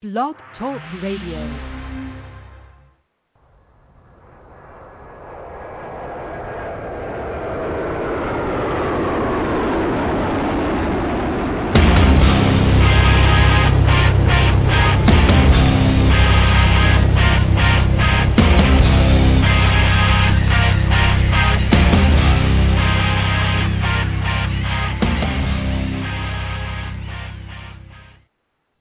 Blog Talk Radio.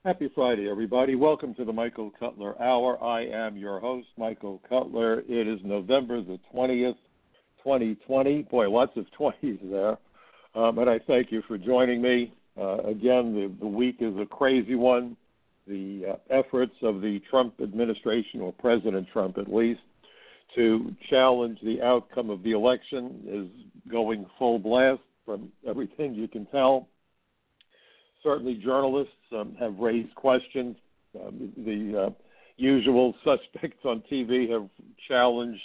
Happy Friday, everybody. Welcome to the Michael Cutler Hour. I am your host, Michael Cutler. It is November the 20th, 2020. Boy, lots of 20s there. And I thank you for joining me. Again, the week is a crazy one. The efforts of the Trump administration, or President Trump at least, to challenge the outcome of the election is going full blast from everything you can tell. Certainly journalists have raised questions. The usual suspects on TV have challenged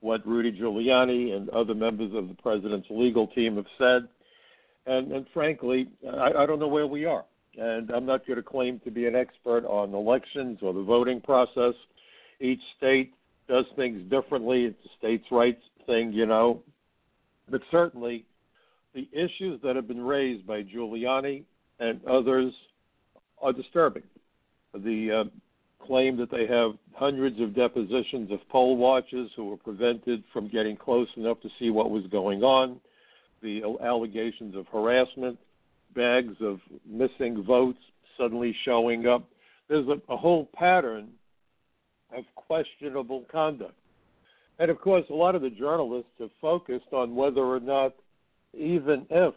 what Rudy Giuliani and other members of the president's legal team have said. And frankly, I don't know where we are. And I'm not going to claim to be an expert on elections or the voting process. Each state does things differently. It's a states' rights thing, you know. But certainly the issues that have been raised by Giuliani and others are disturbing. The claim that they have hundreds of depositions of poll watchers who were prevented from getting close enough to see what was going on, the allegations of harassment, bags of missing votes suddenly showing up. There's a whole pattern of questionable conduct. And, of course, a lot of the journalists have focused on whether or not, even if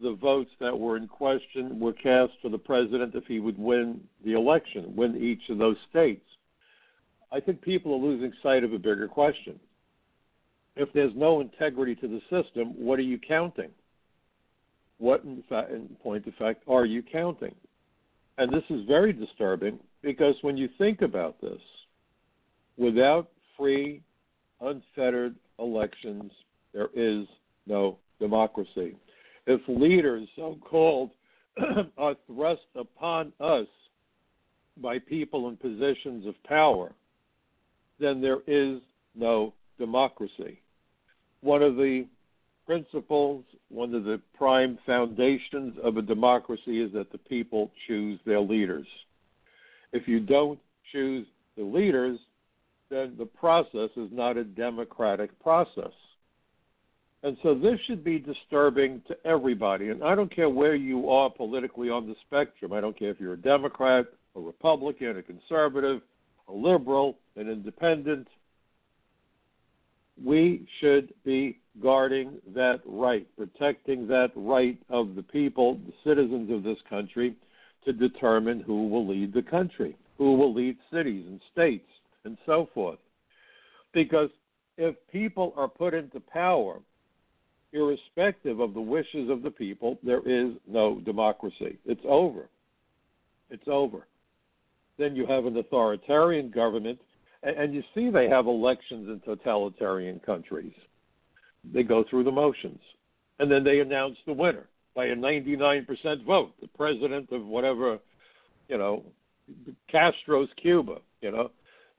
the votes that were in question were cast for the president if he would win the election, win each of those states. I think people are losing sight of a bigger question. If there's no integrity to the system, what are you counting? What, in point of fact, are you counting? And this is very disturbing because when you think about this, without free, unfettered elections, there is no democracy. If leaders, so-called, are thrust upon us by people in positions of power, then there is no democracy. One of the principles, one of the prime foundations of a democracy is that the people choose their leaders. If you don't choose the leaders, then the process is not a democratic process. And so this should be disturbing to everybody. And I don't care where you are politically on the spectrum. I don't care if you're a Democrat, a Republican, a conservative, a liberal, an independent. We should be guarding that right, protecting that right of the people, the citizens of this country, to determine who will lead the country, who will lead cities and states and so forth. Because if people are put into power, irrespective of the wishes of the people, there is no democracy. It's over. It's over. Then you have an authoritarian government, and you see they have elections in totalitarian countries. They go through the motions, and then they announce the winner by a 99% vote, the president of whatever, you know, Castro's Cuba, you know.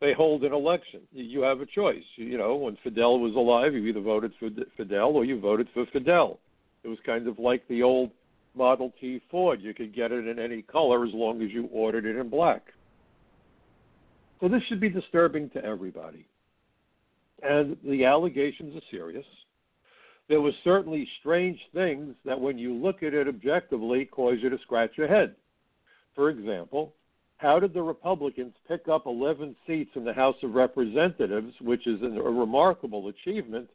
They hold an election. You have a choice. You know, when Fidel was alive, you either voted for Fidel or you voted for Fidel. It was kind of like the old Model T Ford. You could get it in any color as long as you ordered it in black. So this should be disturbing to everybody. And the allegations are serious. There were certainly strange things that when you look at it objectively cause you to scratch your head. For example, how did the Republicans pick up 11 seats in the House of Representatives, which is a remarkable achievement,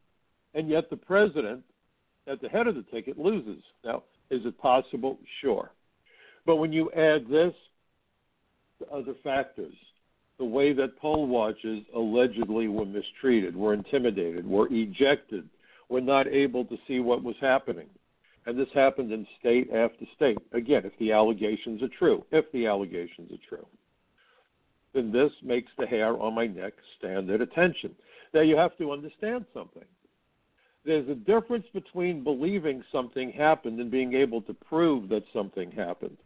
and yet the president at the head of the ticket loses? Now, is it possible? Sure. But when you add this to other factors, the way that poll watchers allegedly were mistreated, were intimidated, were ejected, were not able to see what was happening. And this happened in state after state. Again, if the allegations are true, then this makes the hair on my neck stand at attention. Now, you have to understand something. There's a difference between believing something happened and being able to prove that something happened.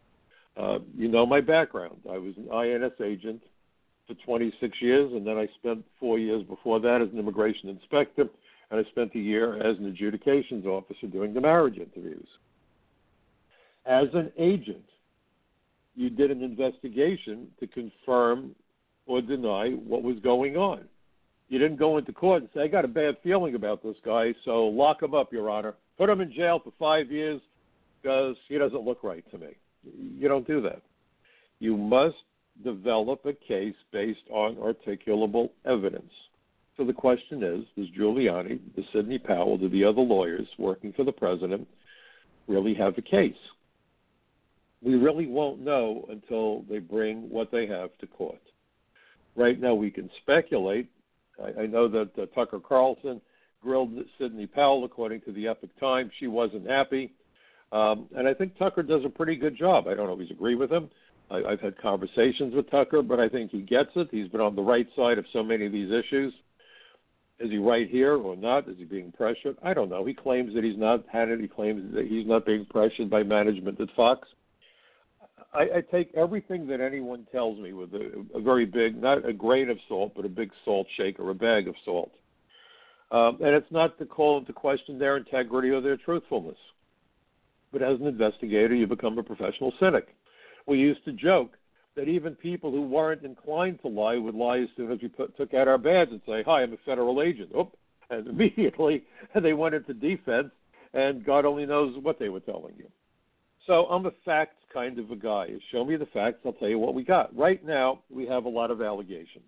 You know my background. I was an INS agent for 26 years, and then I spent 4 years before that as an immigration inspector, and I spent a year as an adjudications officer doing the marriage interviews. As an agent, you did an investigation to confirm or deny what was going on. You didn't go into court and say, I got a bad feeling about this guy, so lock him up, Your Honor. Put him in jail for 5 years because he doesn't look right to me. You don't do that. You must develop a case based on articulable evidence. So the question is, does Giuliani, does Sidney Powell, do the other lawyers working for the president really have a case? We really won't know until they bring what they have to court. Right now we can speculate. I know that Tucker Carlson grilled Sidney Powell, according to the Epic Times. She wasn't happy. And I think Tucker does a pretty good job. I don't always agree with him. I've had conversations with Tucker, but I think he gets it. He's been on the right side of so many of these issues. Is he right here or not? Is he being pressured? I don't know. He claims that he's not had it. He claims that he's not being pressured by management at Fox. I take everything that anyone tells me with a very big, not a grain of salt, but a big salt shake or a bag of salt. And it's not to call into question their integrity or their truthfulness. But as an investigator, you become a professional cynic. We used to joke that even people who weren't inclined to lie would lie as soon as we took out our badge and say, hi, I'm a federal agent. Oop. And immediately they went into defense, and God only knows what they were telling you. So I'm a facts kind of a guy. Show me the facts, I'll tell you what we got. Right now, we have a lot of allegations.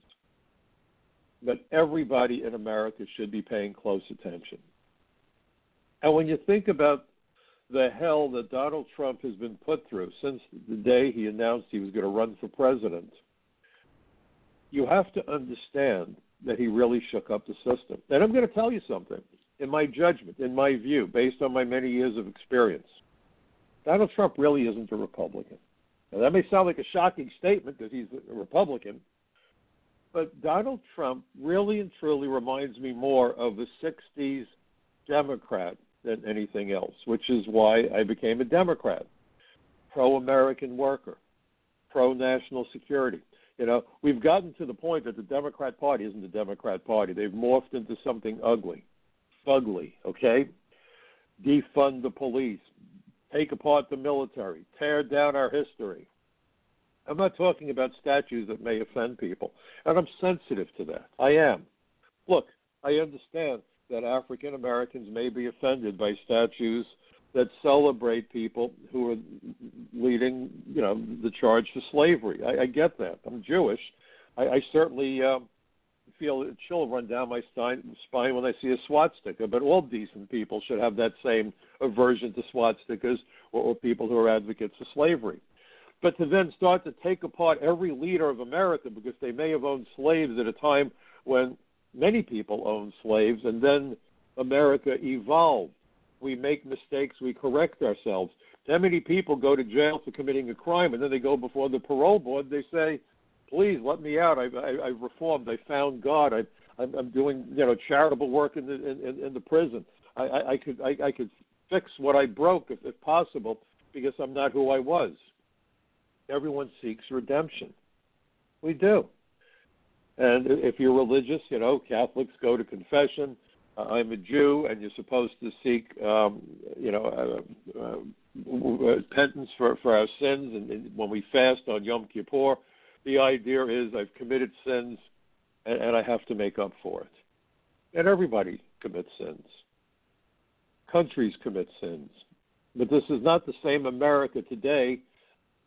But everybody in America should be paying close attention. And when you think about the hell that Donald Trump has been put through since the day he announced he was going to run for president, you have to understand that he really shook up the system. And I'm going to tell you something, in my judgment, in my view, based on my many years of experience, Donald Trump really isn't a Republican. Now, that may sound like a shocking statement because he's a Republican, but Donald Trump really and truly reminds me more of the 60s Democrat than anything else, which is why I became a Democrat, pro-American worker, pro-national security. You know, we've gotten to the point that the Democrat Party isn't the Democrat Party. They've morphed into something ugly, fugly, okay? Defund the police. Take apart the military, tear down our history. I'm not talking about statues that may offend people, and I'm sensitive to that. I am. Look, I understand that African Americans may be offended by statues that celebrate people who are leading, you know, the charge for slavery. I get that. I'm Jewish. I certainly feel a chill run down my spine when I see a swastika, but all decent people should have that same aversion to swastikas or people who are advocates for slavery. But to then start to take apart every leader of America because they may have owned slaves at a time when many people owned slaves, and then America evolved. We make mistakes, we correct ourselves. How many people go to jail for committing a crime, and then they go before the parole board, they say, please let me out. I've reformed. I found God. I'm doing, you know, charitable work in the prison. I could fix what I broke if possible because I'm not who I was. Everyone seeks redemption. We do. And if you're religious, you know, Catholics go to confession. I'm a Jew, and you're supposed to seek, repentance for our sins. And when we fast on Yom Kippur, the idea is I've committed sins, and I have to make up for it. And everybody commits sins. Countries commit sins. But this is not the same America today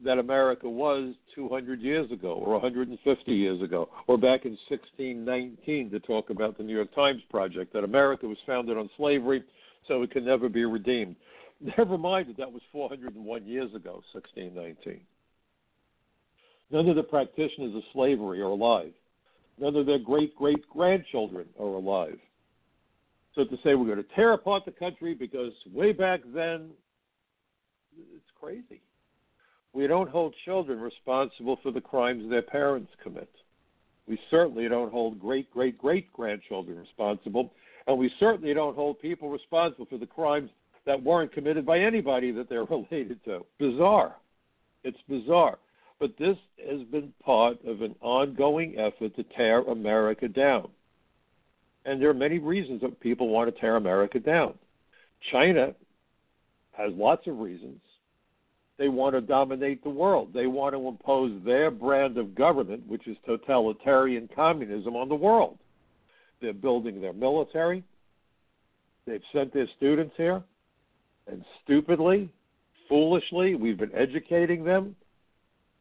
that America was 200 years ago or 150 years ago or back in 1619, to talk about the New York Times project, that America was founded on slavery, so it can never be redeemed. Never mind that that was 401 years ago, 1619. None of the practitioners of slavery are alive. None of their great-great-grandchildren are alive. So to say we're going to tear apart the country because way back then, it's crazy. We don't hold children responsible for the crimes their parents commit. We certainly don't hold great-great-great-grandchildren responsible, and we certainly don't hold people responsible for the crimes that weren't committed by anybody that they're related to. Bizarre. It's bizarre. But this has been part of an ongoing effort to tear America down. And there are many reasons that people want to tear America down. China has lots of reasons. They want to dominate the world. They want to impose their brand of government, which is totalitarian communism, on the world. They're building their military. They've sent their students here. And stupidly, foolishly, we've been educating them.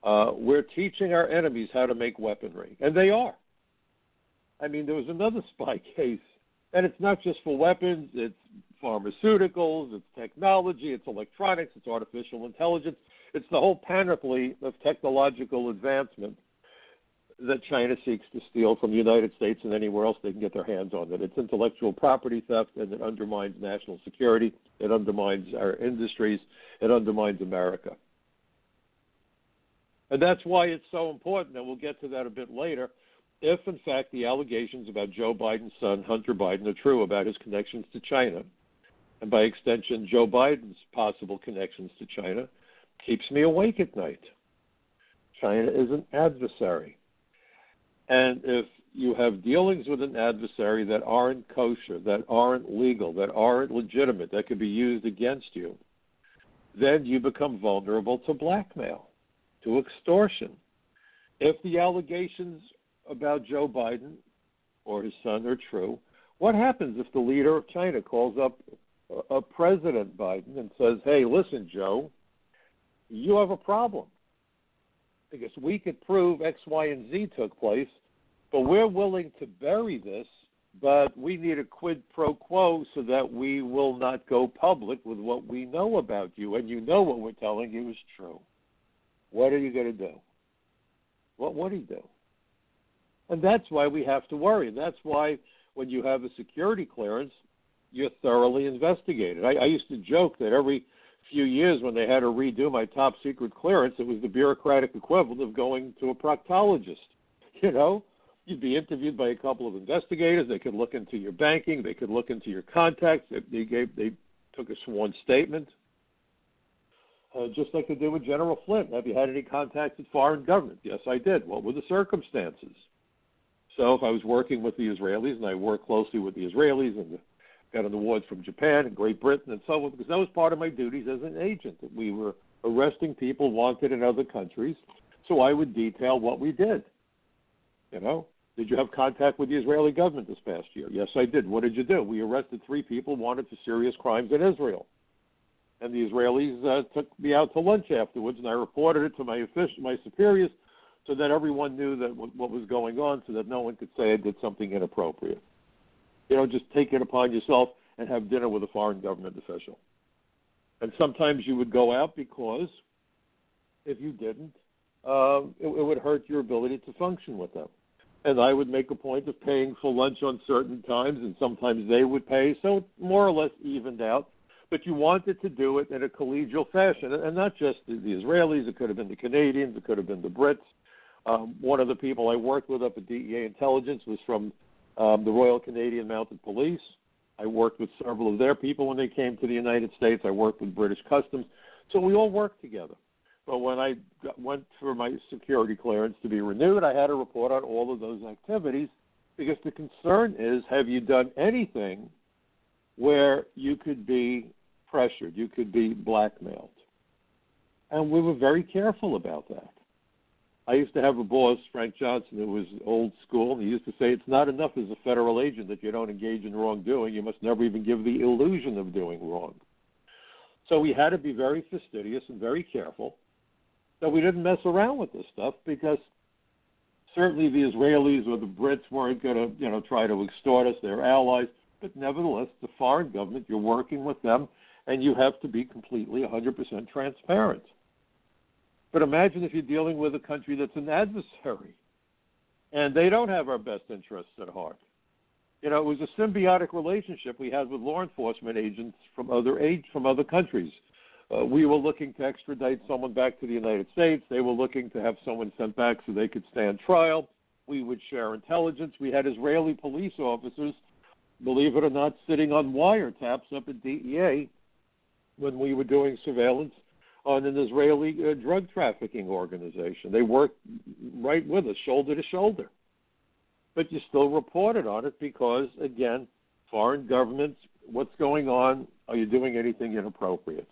We're teaching our enemies how to make weaponry. And they are. I mean, there was another spy case. And it's not just for weapons, it's pharmaceuticals, it's technology, it's electronics, it's artificial intelligence. It's the whole panoply of technological advancement that China seeks to steal from the United States and anywhere else they can get their hands on it. It's intellectual property theft, and it undermines national security. It undermines our industries. It undermines America. And that's why it's so important, and we'll get to that a bit later, if, in fact, the allegations about Joe Biden's son, Hunter Biden, are true about his connections to China, and by extension, Joe Biden's possible connections to China, keeps me awake at night. China is an adversary. And if you have dealings with an adversary that aren't kosher, that aren't legal, that aren't legitimate, that could be used against you, then you become vulnerable to blackmail, to extortion. If the allegations about Joe Biden or his son are true, what happens if the leader of China calls up President Biden and says, hey, listen, Joe, you have a problem because we could prove X, Y, and Z took place, but we're willing to bury this, but we need a quid pro quo so that we will not go public with what we know about you, and you know what we're telling you is true. What are you going to do? What would he do? And that's why we have to worry. That's why when you have a security clearance, you're thoroughly investigated. I used to joke that every few years when they had to redo my top secret clearance, it was the bureaucratic equivalent of going to a proctologist. You know, you'd be interviewed by a couple of investigators. They could look into your banking. They could look into your contacts. They took a sworn statement. Just like they did with General Flynn. Have you had any contacts with foreign government? Yes, I did. What were the circumstances? So if I was working with the Israelis, and I worked closely with the Israelis and got an award from Japan and Great Britain and so on, because that was part of my duties as an agent. We were arresting people wanted in other countries, so I would detail what we did. You know, did you have contact with the Israeli government this past year? Yes, I did. What did you do? We arrested 3 people wanted for serious crimes in Israel. And the Israelis took me out to lunch afterwards, and I reported it to my superiors so that everyone knew that what was going on so that no one could say I did something inappropriate. You know, just take it upon yourself and have dinner with a foreign government official. And sometimes you would go out because if you didn't, it would hurt your ability to function with them. And I would make a point of paying for lunch on certain times, and sometimes they would pay, so it more or less evened out. But you wanted to do it in a collegial fashion, and not just the Israelis. It could have been the Canadians. It could have been the Brits. One of the people I worked with up at DEA Intelligence was from the Royal Canadian Mounted Police. I worked with several of their people when they came to the United States. I worked with British Customs. So we all worked together. But when I went for my security clearance to be renewed, I had to report on all of those activities because the concern is, have you done anything where you could be pressured, you could be blackmailed. And we were very careful about that. I used to have a boss, Frank Johnson, who was old school, and he used to say, it's not enough as a federal agent that you don't engage in wrongdoing. You must never even give the illusion of doing wrong. So we had to be very fastidious and very careful that we didn't mess around with this stuff because certainly the Israelis or the Brits weren't going to, you know, try to extort us, their allies, but nevertheless, the foreign government, you're working with them, and you have to be completely 100% transparent. But imagine if you're dealing with a country that's an adversary, and they don't have our best interests at heart. You know, it was a symbiotic relationship we had with law enforcement agents from other countries. We were looking to extradite someone back to the United States. They were looking to have someone sent back so they could stand trial. We would share intelligence. We had Israeli police officers, believe it or not, sitting on wiretaps up at DEA when we were doing surveillance on an Israeli drug trafficking organization. They worked right with us, shoulder to shoulder. But you still reported on it because, again, foreign governments, what's going on? Are you doing anything inappropriate?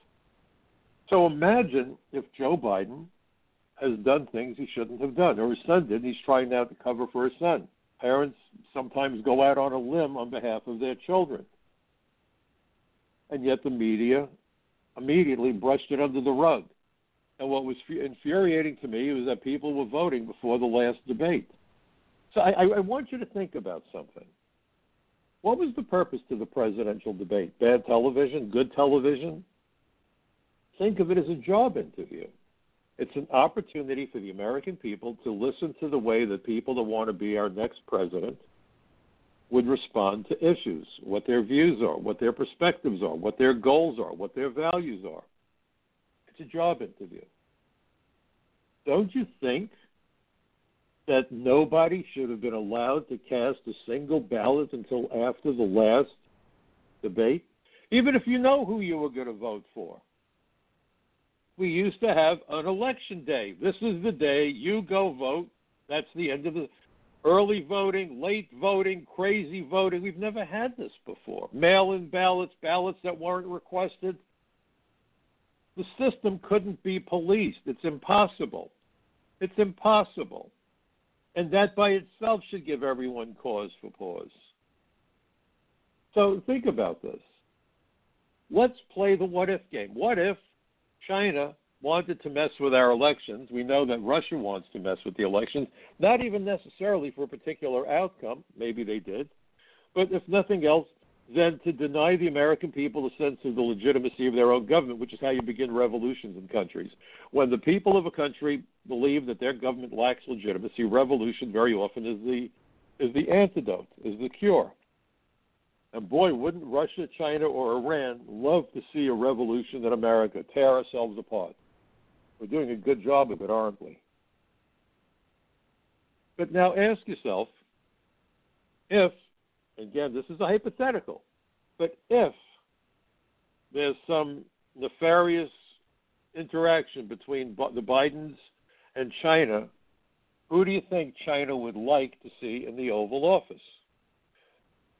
So imagine if Joe Biden has done things he shouldn't have done, or his son did, and he's trying now to cover for his son. Parents sometimes go out on a limb on behalf of their children. And yet the media immediately brushed it under the rug. And what was infuriating to me was that people were voting before the last debate. So I want you to think about something. What was the purpose to the presidential debate? Bad television? Good television? Think of it as a job interview. It's an opportunity for the American people to listen to the way that people that want to be our next president would respond to issues, what their views are, what their perspectives are, what their goals are, what their values are. It's a job interview. Don't you think that nobody should have been allowed to cast a single ballot until after the last debate? Even if you know who you were going to vote for. We used to have an election day. This is the day you go vote. That's the end of the early voting, late voting, crazy voting. We've never had this before. Mail-in ballots, ballots that weren't requested. The system couldn't be policed. It's impossible. It's impossible. And that by itself should give everyone cause for pause. So think about this. Let's play the what-if game. What if China wanted to mess with our elections? We know that Russia wants to mess with the elections, not even necessarily for a particular outcome. Maybe they did. But if nothing else, then to deny the American people a sense of the legitimacy of their own government, which is how you begin revolutions in countries. When the people of a country believe that their government lacks legitimacy, revolution very often is the antidote, is the cure. And boy, wouldn't Russia, China, or Iran love to see a revolution in America, tear ourselves apart. We're doing a good job of it, aren't we? But now ask yourself, if, again, this is a hypothetical, but if there's some nefarious interaction between the Bidens and China, who do you think China would like to see in the Oval Office?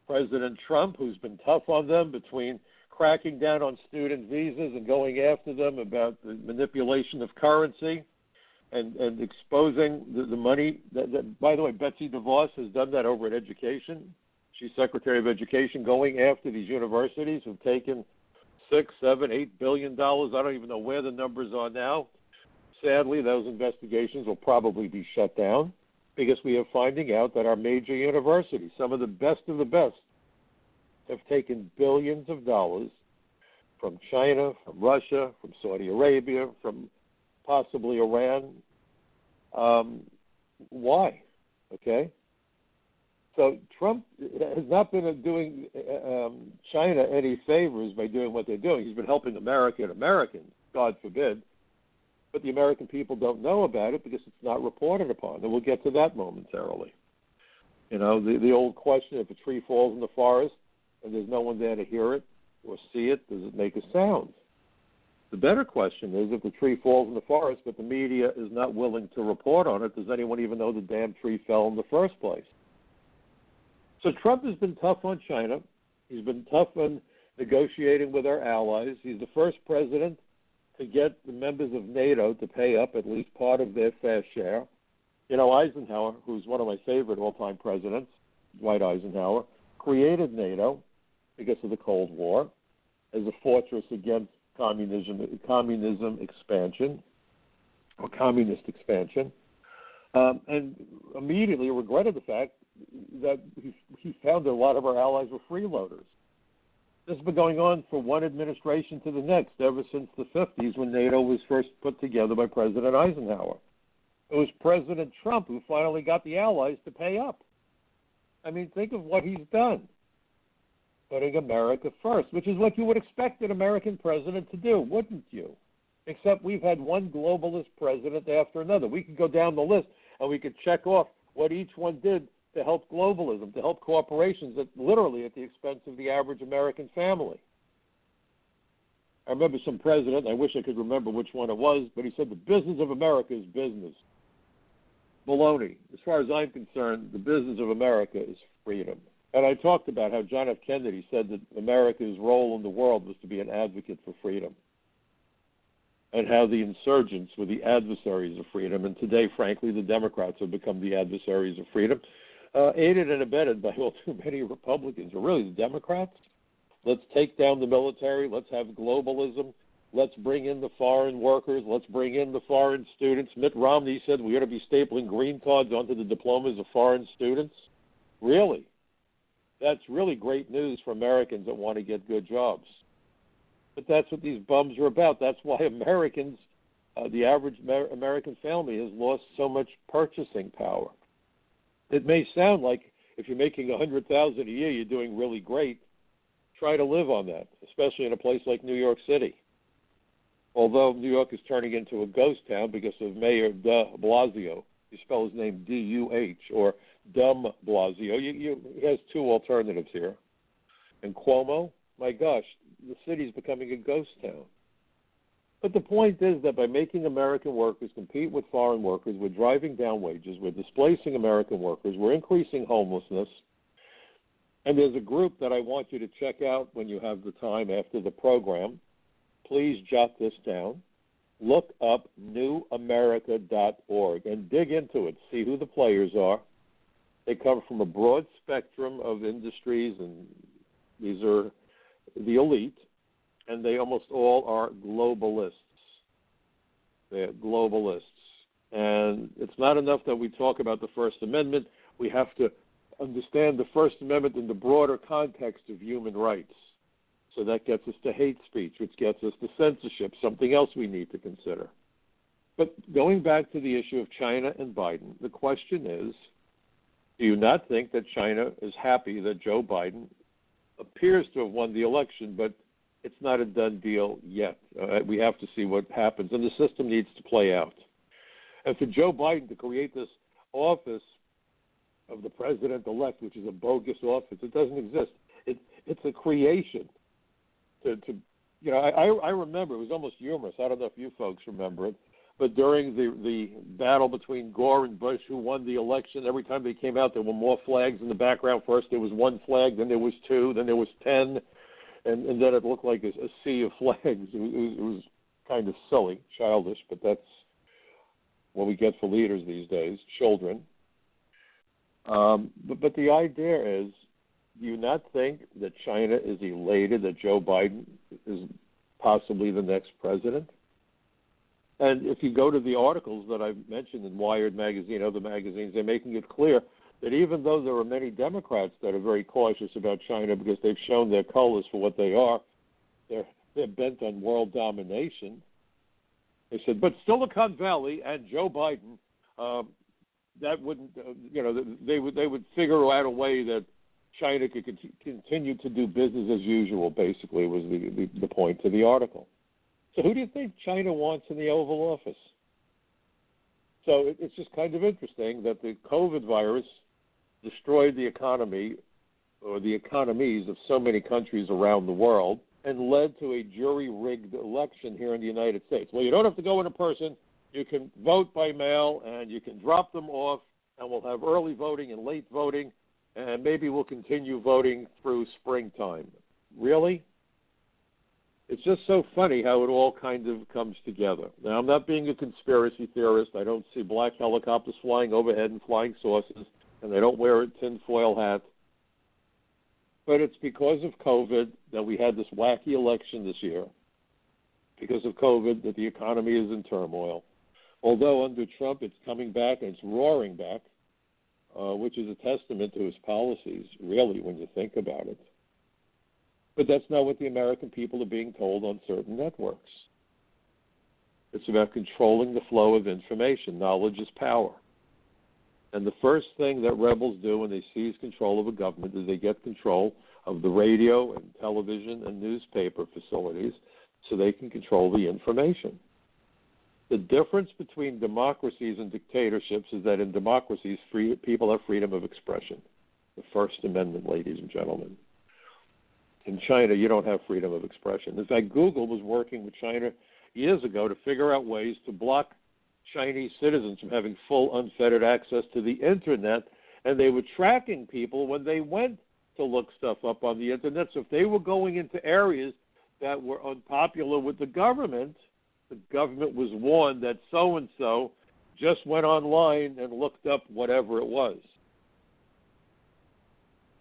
President Trump, who's been tough on them between cracking down on student visas and going after them about the manipulation of currency and exposing the money. That, by the way, Betsy DeVos has done that over at education. She's Secretary of Education, going after these universities who've taken $6, $7, $8 billion. I don't even know where the numbers are now. Sadly, those investigations will probably be shut down, because we are finding out that our major universities, some of the best, have taken billions of dollars from China, from Russia, from Saudi Arabia, from possibly Iran. Why? Okay? So Trump has not been doing China any favors by doing what they're doing. He's been helping America and Americans, God forbid. But the American people don't know about it because it's not reported upon. And we'll get to that momentarily. You know, the old question, if a tree falls in the forest and there's no one there to hear it or see it, does it make a sound? The better question is, if the tree falls in the forest but the media is not willing to report on it, does anyone even know the damn tree fell in the first place? So Trump has been tough on China. He's been tough on negotiating with our allies. He's the first president to get the members of NATO to pay up at least part of their fair share. You know, Eisenhower, who's one of my favorite all-time presidents, Dwight Eisenhower, created NATO because of the Cold War as a fortress against communism expansion or communist expansion, and immediately regretted the fact that he found that a lot of our allies were freeloaders. This has been going on from one administration to the next ever since the 50s, when NATO was first put together by President Eisenhower. It was President Trump who finally got the allies to pay up. I mean, think of what he's done. Putting America first, which is what you would expect an American president to do, wouldn't you? Except we've had one globalist president after another. We could go down the list and we could check off what each one did to help globalism, to help corporations, at literally at the expense of the average American family. I remember some president, I wish I could remember which one it was, but he said the business of America is business. Baloney. As far as I'm concerned, the business of America is freedom. And I talked about how John F. Kennedy said that America's role in the world was to be an advocate for freedom, and how the insurgents were the adversaries of freedom. And today, frankly, the Democrats have become the adversaries of freedom, aided and abetted by all too many Republicans, or really the Democrats. Let's take down the military. Let's have globalism. Let's bring in the foreign workers. Let's bring in the foreign students. Mitt Romney said we ought to be stapling green cards onto the diplomas of foreign students. Really? That's really great news for Americans that want to get good jobs. But that's what these bums are about. That's why Americans, the average American family, has lost so much purchasing power. It may sound like if you're making $100,000 a year, you're doing really great. Try to live on that, especially in a place like New York City. Although New York is turning into a ghost town because of Mayor de Blasio. You spell his name D-U-H, or Dumb Blasio. He has two alternatives here. And Cuomo, my gosh, the city's becoming a ghost town. But the point is that by making American workers compete with foreign workers, we're driving down wages, we're displacing American workers, we're increasing homelessness. And there's a group that I want you to check out when you have the time after the program. Please jot this down. Look up newamerica.org and dig into it. See who the players are. They come from a broad spectrum of industries, and these are the elite, and they almost all are globalists. They're globalists. And it's not enough that we talk about the First Amendment. We have to understand the First Amendment in the broader context of human rights. So that gets us to hate speech, which gets us to censorship, something else we need to consider. But going back to the issue of China and Biden, the question is, do you not think that China is happy that Joe Biden appears to have won the election, but it's not a done deal yet? We have to see what happens, and the system needs to play out. And for Joe Biden to create this office of the president-elect, which is a bogus office, it doesn't exist. It's a creation. I remember, it was almost humorous. I don't know if you folks remember it, but during the battle between Gore and Bush, who won the election, every time they came out, there were more flags in the background. First, there was one flag, then there was two, then there was 10, and then it looked like a sea of flags. It was kind of silly, childish, but that's what we get for leaders these days, children. But the idea is, do you not think that China is elated that Joe Biden is possibly the next president? And if you go to the articles that I've mentioned in Wired magazine, other magazines, they're making it clear that even though there are many Democrats that are very cautious about China because they've shown their colors for what they are, they're bent on world domination. They said, but Silicon Valley and Joe Biden, that wouldn't, they would figure out a way that China could continue to do business as usual, basically, was the point to the article. So who do you think China wants in the Oval Office? So it's just kind of interesting that the COVID virus destroyed the economy or the economies of so many countries around the world and led to a jury-rigged election here in the United States. Well, you don't have to go in person. You can vote by mail, and you can drop them off, and we'll have early voting and late voting, and maybe we'll continue voting through springtime. Really? It's just so funny how it all kind of comes together. Now, I'm not being a conspiracy theorist. I don't see black helicopters flying overhead and flying saucers, and they don't wear a tinfoil hat. But it's because of COVID that we had this wacky election this year, because of COVID that the economy is in turmoil. Although under Trump it's coming back and it's roaring back, which is a testament to his policies, really, when you think about it. But that's not what the American people are being told on certain networks. It's about controlling the flow of information. Knowledge is power. And the first thing that rebels do when they seize control of a government is they get control of the radio and television and newspaper facilities so they can control the information. The difference between democracies and dictatorships is that in democracies, people have freedom of expression. The First Amendment, ladies and gentlemen. in China, you don't have freedom of expression. In fact, Google was working with China years ago to figure out ways to block Chinese citizens from having full, unfettered access to the Internet, and they were tracking people when they went to look stuff up on the Internet. So if they were going into areas that were unpopular with the government was warned that so-and-so just went online and looked up whatever it was.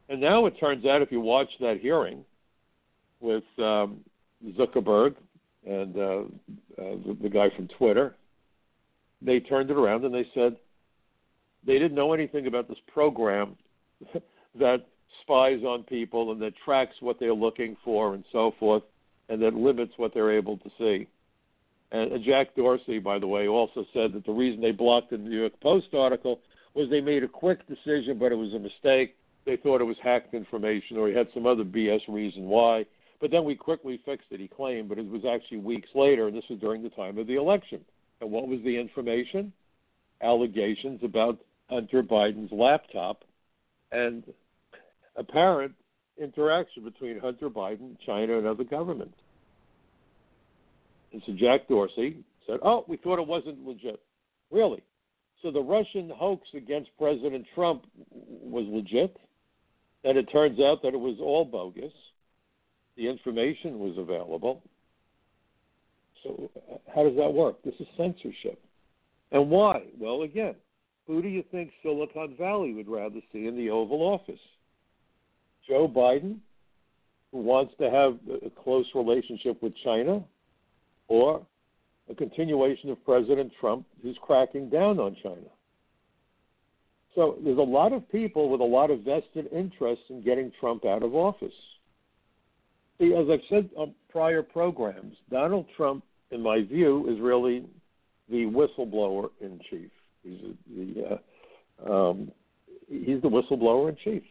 And now it turns out, if you watch that hearing with Zuckerberg and the guy from Twitter, they turned it around and they said they didn't know anything about this program that spies on people and that tracks what they're looking for and so forth, and that limits what they're able to see. And Jack Dorsey, by the way, also said that the reason they blocked the New York Post article was they made a quick decision, but it was a mistake. They thought it was hacked information, or he had some other BS reason why. But then we quickly fixed it, he claimed, but it was actually weeks later, and this was during the time of the election. And what was the information? Allegations about Hunter Biden's laptop and apparent interaction between Hunter Biden, China, and other governments. And so Jack Dorsey said, oh, we thought it wasn't legit. Really? So the Russian hoax against President Trump was legit? And it turns out that it was all bogus. The information was available. So how does that work? This is censorship. And why? Well, again, who do you think Silicon Valley would rather see in the Oval Office? Joe Biden, who wants to have a close relationship with China, or a continuation of President Trump, who's cracking down on China? So there's a lot of people with a lot of vested interest in getting Trump out of office. See, as I've said on prior programs, Donald Trump, in my view, is really the whistleblower in chief. He's the whistleblower in chief.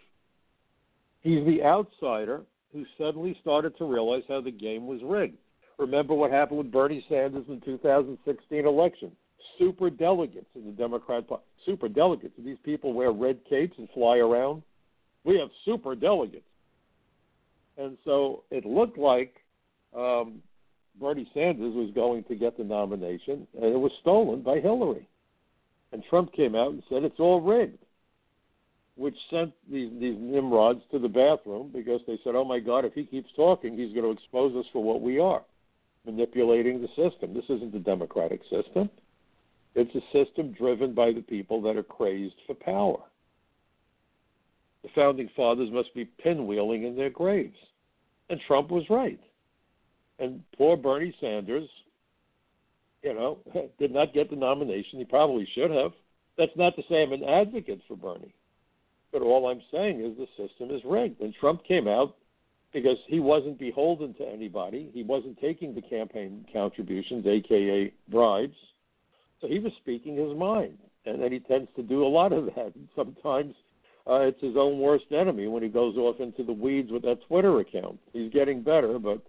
He's the outsider who suddenly started to realize how the game was rigged. Remember what happened with Bernie Sanders in the 2016 election. Superdelegates in the Democrat Party. Superdelegates. These people wear red capes and fly around. We have superdelegates. And so it looked like Bernie Sanders was going to get the nomination, and it was stolen by Hillary. And Trump came out and said it's all rigged, which sent these nimrods to the bathroom because they said, oh, my God, if he keeps talking, he's going to expose us for what we are. Manipulating the system. This isn't the democratic system. It's a system driven by the people that are crazed for power. The founding fathers must be pinwheeling in their graves. And Trump was right. And poor Bernie Sanders, did not get the nomination. He probably should have. That's not to say I'm an advocate for Bernie. But all I'm saying is the system is rigged. And Trump came out because he wasn't beholden to anybody. He wasn't taking the campaign contributions, a.k.a. bribes. So he was speaking his mind. And then he tends to do a lot of that. And sometimes it's his own worst enemy when he goes off into the weeds with that Twitter account. He's getting better, but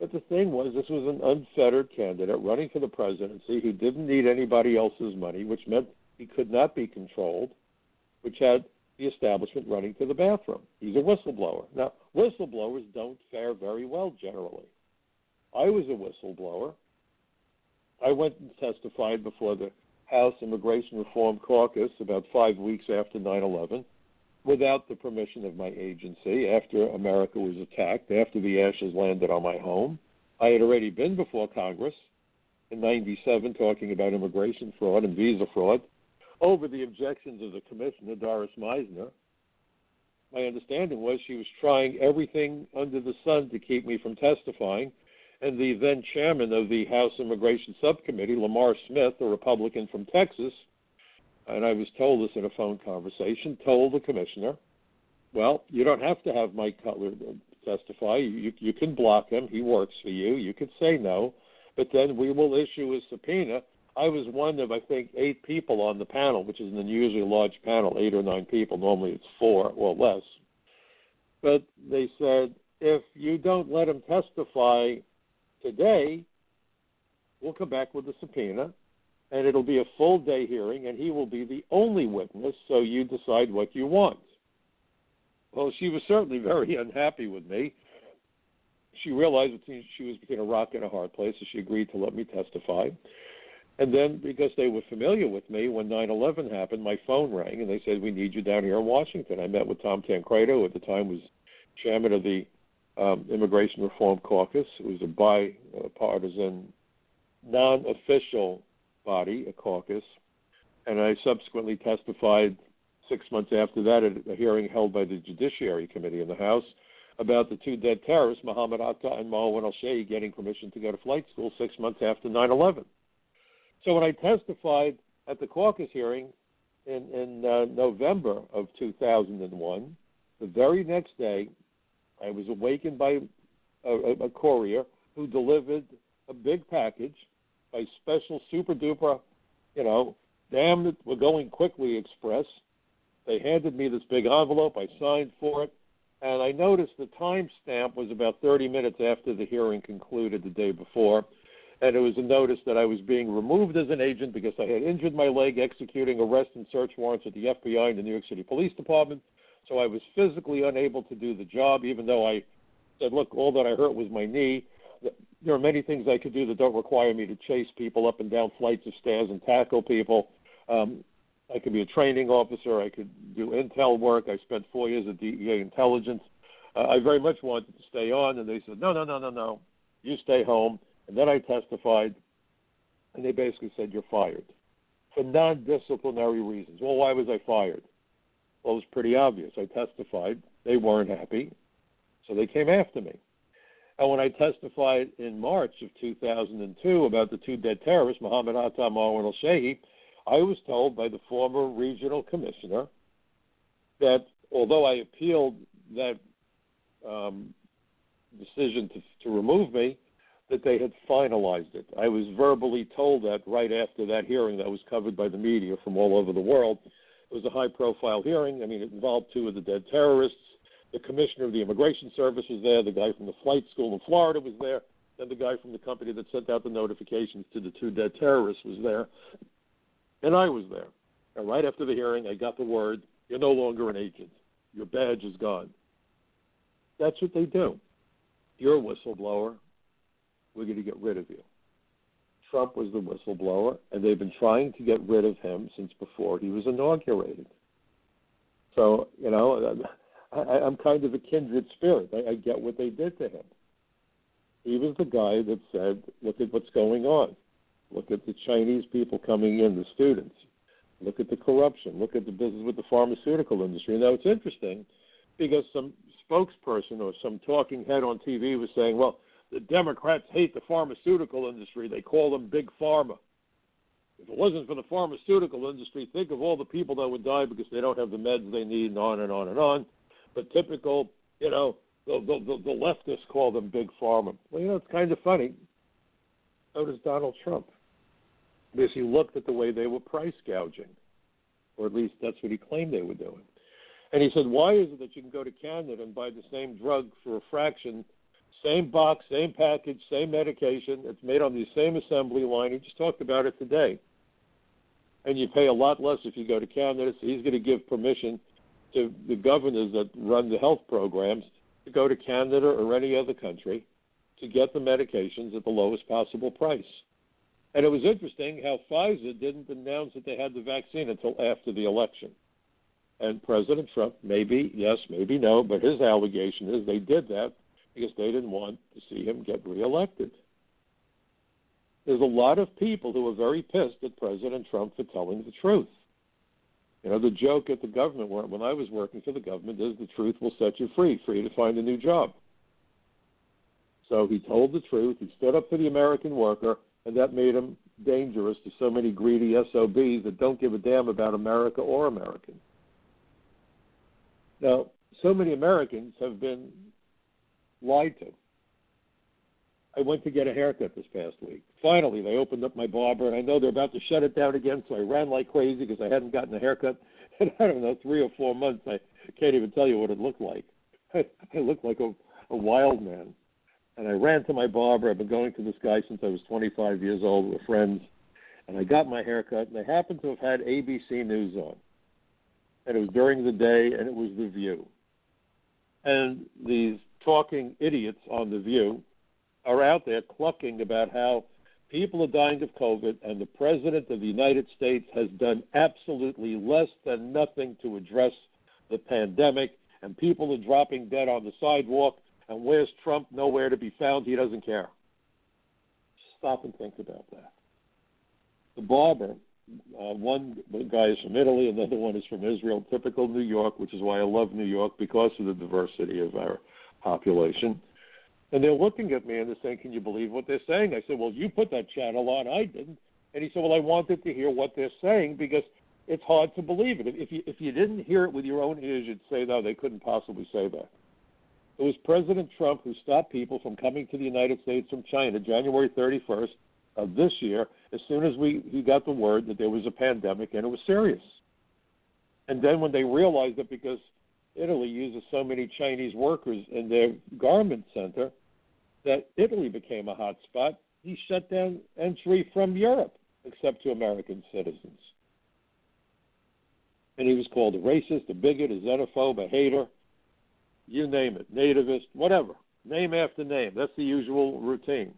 the thing was, this was an unfettered candidate running for the presidency who didn't need anybody else's money, which meant he could not be controlled, which had the establishment running to the bathroom. He's a whistleblower. Now, whistleblowers don't fare very well generally. I was a whistleblower. I went and testified before the House Immigration Reform Caucus about 5 weeks after 9/11 without the permission of my agency, after America was attacked, after the ashes landed on my home. I had already been before Congress in 1997 talking about immigration fraud and visa fraud, over the objections of the commissioner, Doris Meissner. My understanding was she was trying everything under the sun to keep me from testifying, and the then chairman of the House Immigration Subcommittee, Lamar Smith, a Republican from Texas, and I was told this in a phone conversation, told the commissioner, well, you don't have to have Mike Cutler testify. You can block him. He works for you. You could say no, but then we will issue a subpoena. I was one of, I think, 8 people on the panel, which is an unusually large panel, 8 or 9 people. Normally it's 4 or less. But they said, if you don't let him testify today, we'll come back with a subpoena, and it'll be a full-day hearing, and he will be the only witness, so you decide what you want. Well, she was certainly very unhappy with me, she realized that she was between a rock and a hard place, so she agreed to let me testify. And then, because they were familiar with me, when 9/11 happened, my phone rang, and they said, "We need you down here in Washington." I met with Tom Tancredo, who at the time was chairman of the Immigration Reform Caucus. It was a bipartisan, non-official body, a caucus. And I subsequently testified 6 months after that at a hearing held by the Judiciary Committee in the House about the two dead terrorists, Mohammed Atta and Marwan al-Shehhi, getting permission to go to flight school 6 months after 9/11. So when I testified at the caucus hearing in November of 2001, the very next day, I was awakened by a courier who delivered a big package by special super-duper, damn it, we're going quickly express. They handed me this big envelope. I signed for it, and I noticed the time stamp was about 30 minutes after the hearing concluded the day before, and it was a notice that I was being removed as an agent because I had injured my leg executing arrest and search warrants at the FBI and the New York City Police Department, so I was physically unable to do the job, even though I said, look, all that I hurt was my knee. There are many things I could do that don't require me to chase people up and down flights of stairs and tackle people. I could be a training officer. I could do intel work. I spent 4 years at DEA Intelligence. I very much wanted to stay on, and they said, no, you stay home. And then I testified, and they basically said, you're fired for non-disciplinary reasons. Well, why was I fired? Well, it was pretty obvious. I testified. They weren't happy, so they came after me. And when I testified in March of 2002 about the two dead terrorists, Mohammed Atta and Marwan al-Shehhi, I was told by the former regional commissioner that although I appealed that decision to remove me, that they had finalized it. I was verbally told that right after that hearing that was covered by the media from all over the world. It was a high-profile hearing. I mean, it involved two of the dead terrorists. The commissioner of the Immigration Service was there. The guy from the flight school in Florida was there. And the guy from the company that sent out the notifications to the two dead terrorists was there. And I was there. And right after the hearing, I got the word, you're no longer an agent. Your badge is gone. That's what they do. You're a whistleblower. We're going to get rid of you. Trump was the whistleblower, and they've been trying to get rid of him since before he was inaugurated. So, I'm kind of a kindred spirit. I get what they did to him. He was the guy that said, look at what's going on. Look at the Chinese people coming in, the students. Look at the corruption. Look at the business with the pharmaceutical industry. Now, it's interesting because some spokesperson or some talking head on TV was saying, well, the Democrats hate the pharmaceutical industry. They call them big pharma. If it wasn't for the pharmaceutical industry, think of all the people that would die because they don't have the meds they need and on and on and on. But typical, the leftists call them big pharma. Well, it's kind of funny. So does Donald Trump. Because he looked at the way they were price gouging, or at least that's what he claimed they were doing. And he said, why is it that you can go to Canada and buy the same drug for a fraction, same box, same package, same medication, it's made on the same assembly line, he just talked about it today, and you pay a lot less if you go to Canada, so he's going to give permission to the governors that run the health programs to go to Canada or any other country to get the medications at the lowest possible price. And it was interesting how Pfizer didn't announce that they had the vaccine until after the election. And President Trump, maybe yes, maybe no, but his allegation is they did that because they didn't want to see him get reelected. There's a lot of people who are very pissed at President Trump for telling the truth. The joke at the government, when I was working for the government, is the truth will set you free to find a new job. So he told the truth, he stood up for the American worker, and that made him dangerous to so many greedy SOBs that don't give a damn about America or Americans. Now, so many Americans have been lied to. I went to get a haircut this past week. Finally, they opened up my barber, and I know they're about to shut it down again, so I ran like crazy because I hadn't gotten a haircut in, 3 or 4 months. I can't even tell you what it looked like. I looked like a wild man. And I ran to my barber. I've been going to this guy since I was 25 years old. We're friends. And I got my haircut, and they happened to have had ABC News on. And it was during the day, and it was The View. And these talking idiots on The View are out there clucking about how people are dying of COVID and the President of the United States has done absolutely less than nothing to address the pandemic, and people are dropping dead on the sidewalk, and where's Trump? Nowhere to be found. He doesn't care. Stop and think about that. The barber, one guy is from Italy, another one is from Israel, typical New York, which is why I love New York, because of the diversity of our population. And they're looking at me and they're saying, can you believe what they're saying? I said, well, you put that channel on, I didn't. And he said, well, I wanted to hear what they're saying because it's hard to believe it. If you didn't hear it with your own ears, you'd say, no, they couldn't possibly say that. It was President Trump who stopped people from coming to the United States from China January 31st of this year, as soon as he got the word that there was a pandemic and it was serious. And then when they realized that because Italy uses so many Chinese workers in their garment center, that Italy became a hot spot, he shut down entry from Europe, except to American citizens. And he was called a racist, a bigot, a xenophobe, a hater, you name it, nativist, whatever, name after name. That's the usual routine.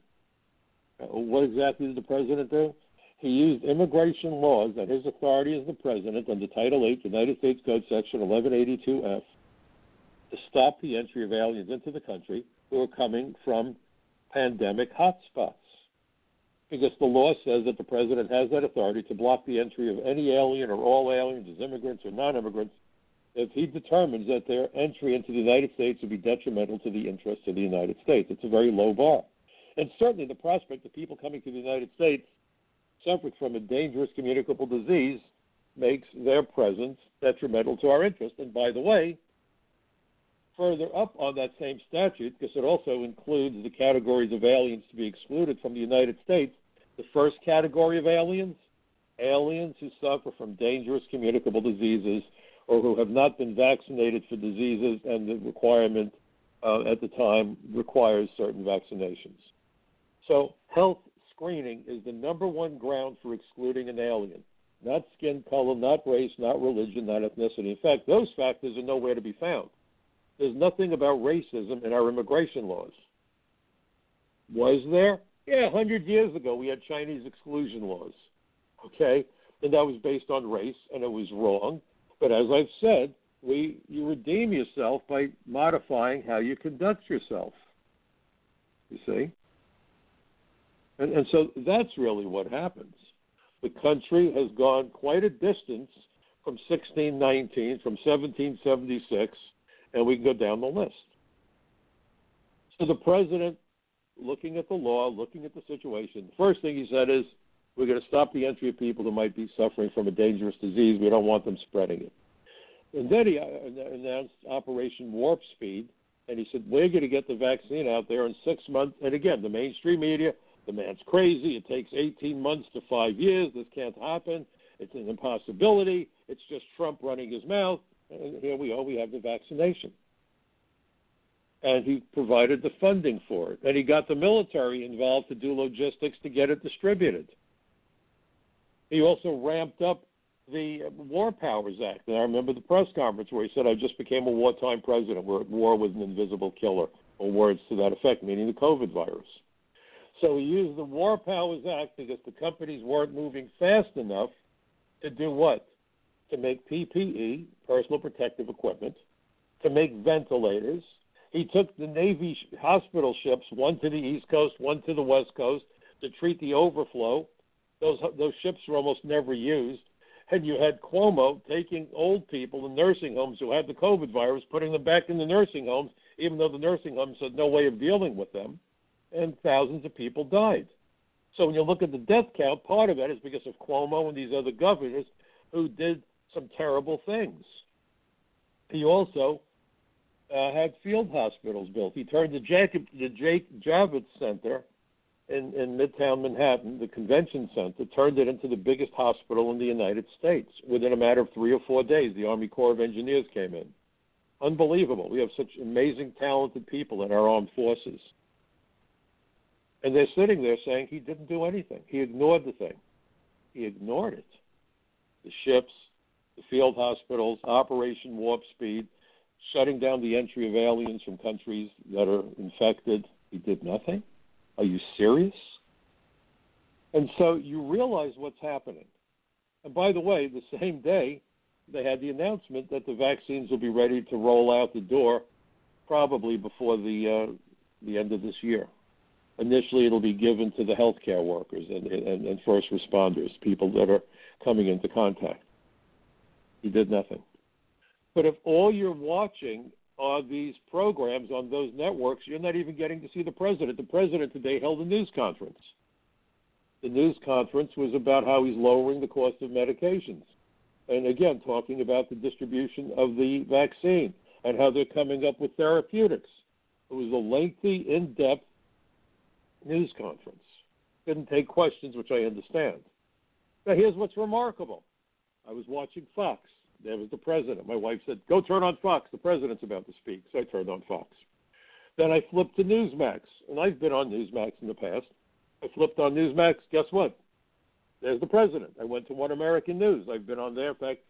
What exactly did the president do? He used immigration laws and his authority as the president under Title VIII, United States Code Section 1182F, to stop the entry of aliens into the country who are coming from pandemic hotspots, because the law says that the president has that authority to block the entry of any alien or all aliens as immigrants or non-immigrants if he determines that their entry into the United States would be detrimental to the interests of the United States. It's a very low bar. And certainly the prospect of people coming to the United States suffering from a dangerous communicable disease makes their presence detrimental to our interest. And by the way, further up on that same statute, because it also includes the categories of aliens to be excluded from the United States, the first category of aliens, aliens who suffer from dangerous communicable diseases or who have not been vaccinated for diseases, and the requirement at the time requires certain vaccinations. So health screening is the number one ground for excluding an alien. Not skin color, not race, not religion, not ethnicity. In fact, those factors are nowhere to be found. There's nothing about racism in our immigration laws. Was there? Yeah, 100 years ago we had Chinese exclusion laws, okay? And that was based on race, and it was wrong. But as I've said, you redeem yourself by modifying how you conduct yourself, you see? And so that's really what happens. The country has gone quite a distance from 1619, from 1776, and we can go down the list. So the president, looking at the law, looking at the situation, the first thing he said is, we're going to stop the entry of people who might be suffering from a dangerous disease. We don't want them spreading it. And then he announced Operation Warp Speed, and he said, we're going to get the vaccine out there in 6 months. And again, the mainstream media, the man's crazy. It takes 18 months to 5 years. This can't happen. It's an impossibility. It's just Trump running his mouth. And here we are. We have the vaccination. And he provided the funding for it. And he got the military involved to do logistics to get it distributed. He also ramped up the War Powers Act. And I remember the press conference where he said, I just became a wartime president. We're at war with an invisible killer, or words to that effect, meaning the COVID virus. So he used the War Powers Act because the companies weren't moving fast enough to do what? To make PPE, personal protective equipment, to make ventilators. He took the Navy hospital ships, one to the East Coast, one to the West Coast, to treat the overflow. Those ships were almost never used. And you had Cuomo taking old people in nursing homes who had the COVID virus, putting them back in the nursing homes, even though the nursing homes had no way of dealing with them, and thousands of people died. So when you look at the death count, part of that is because of Cuomo and these other governors who did some terrible things. He also had field hospitals built. He turned the Jake Javits Center in Midtown Manhattan, the convention center, turned it into the biggest hospital in the United States. Within a matter of 3 or 4 days, the Army Corps of Engineers came in. Unbelievable. We have such amazing, talented people in our armed forces. And they're sitting there saying he didn't do anything. He ignored the thing. He ignored it. The ships, the field hospitals, Operation Warp Speed, shutting down the entry of aliens from countries that are infected. He did nothing? Are you serious? And so you realize what's happening. And by the way, the same day, they had the announcement that the vaccines will be ready to roll out the door probably before the end of this year. Initially, it'll be given to the healthcare workers and first responders, people that are coming into contact. He did nothing. But if all you're watching are these programs on those networks, you're not even getting to see the president. The president today held a news conference. The news conference was about how he's lowering the cost of medications. And again, talking about the distribution of the vaccine and how they're coming up with therapeutics. It was a lengthy, in-depth news conference. Didn't take questions, which I understand. Now, here's what's remarkable. I was watching Fox. There was the president. My wife said, go turn on Fox. The president's about to speak. So I turned on Fox. Then I flipped to Newsmax. And I've been on Newsmax in the past. I flipped on Newsmax. Guess what? There's the president. I went to One American News. I've been on there. In fact,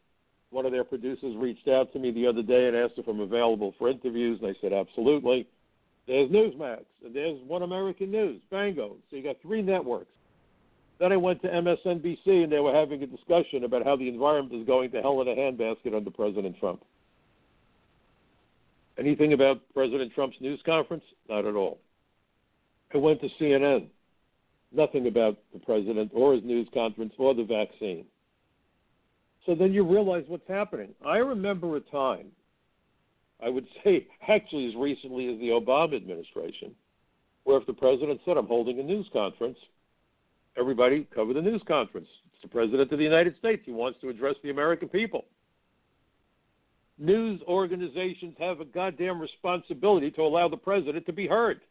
one of their producers reached out to me the other day and asked if I'm available for interviews, and I said, absolutely. There's Newsmax, and there's One American News. Bango. So you got three networks. Then I went to MSNBC, and they were having a discussion about how the environment is going to hell in a handbasket under President Trump. Anything about President Trump's news conference? Not at all. I went to CNN. Nothing about the president or his news conference or the vaccine. So then you realize what's happening. I remember a time, I would say actually as recently as the Obama administration, where if the president said, I'm holding a news conference, everybody cover the news conference. It's the president of the United States. He wants to address the American people. News organizations have a goddamn responsibility to allow the president to be heard.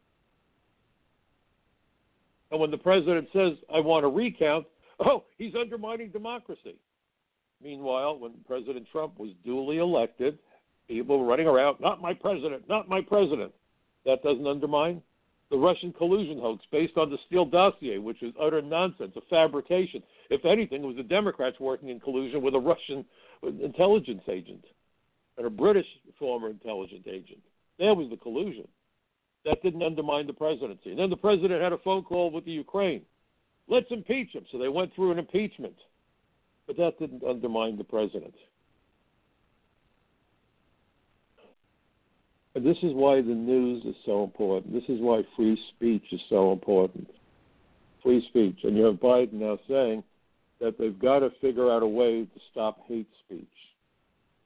And when the president says, I want a recount, oh, he's undermining democracy. Meanwhile, when President Trump was duly elected, people were running around, not my president, not my president. That doesn't undermine the Russian collusion hoax based on the Steele dossier, which is utter nonsense, a fabrication. If anything, it was the Democrats working in collusion with a Russian intelligence agent and a British former intelligence agent. That was the collusion. That didn't undermine the presidency. And then the president had a phone call with the Ukraine. Let's impeach him. So they went through an impeachment. But that didn't undermine the president. And this is why the news is so important. This is why free speech is so important. Free speech. And you have Biden now saying that they've got to figure out a way to stop hate speech.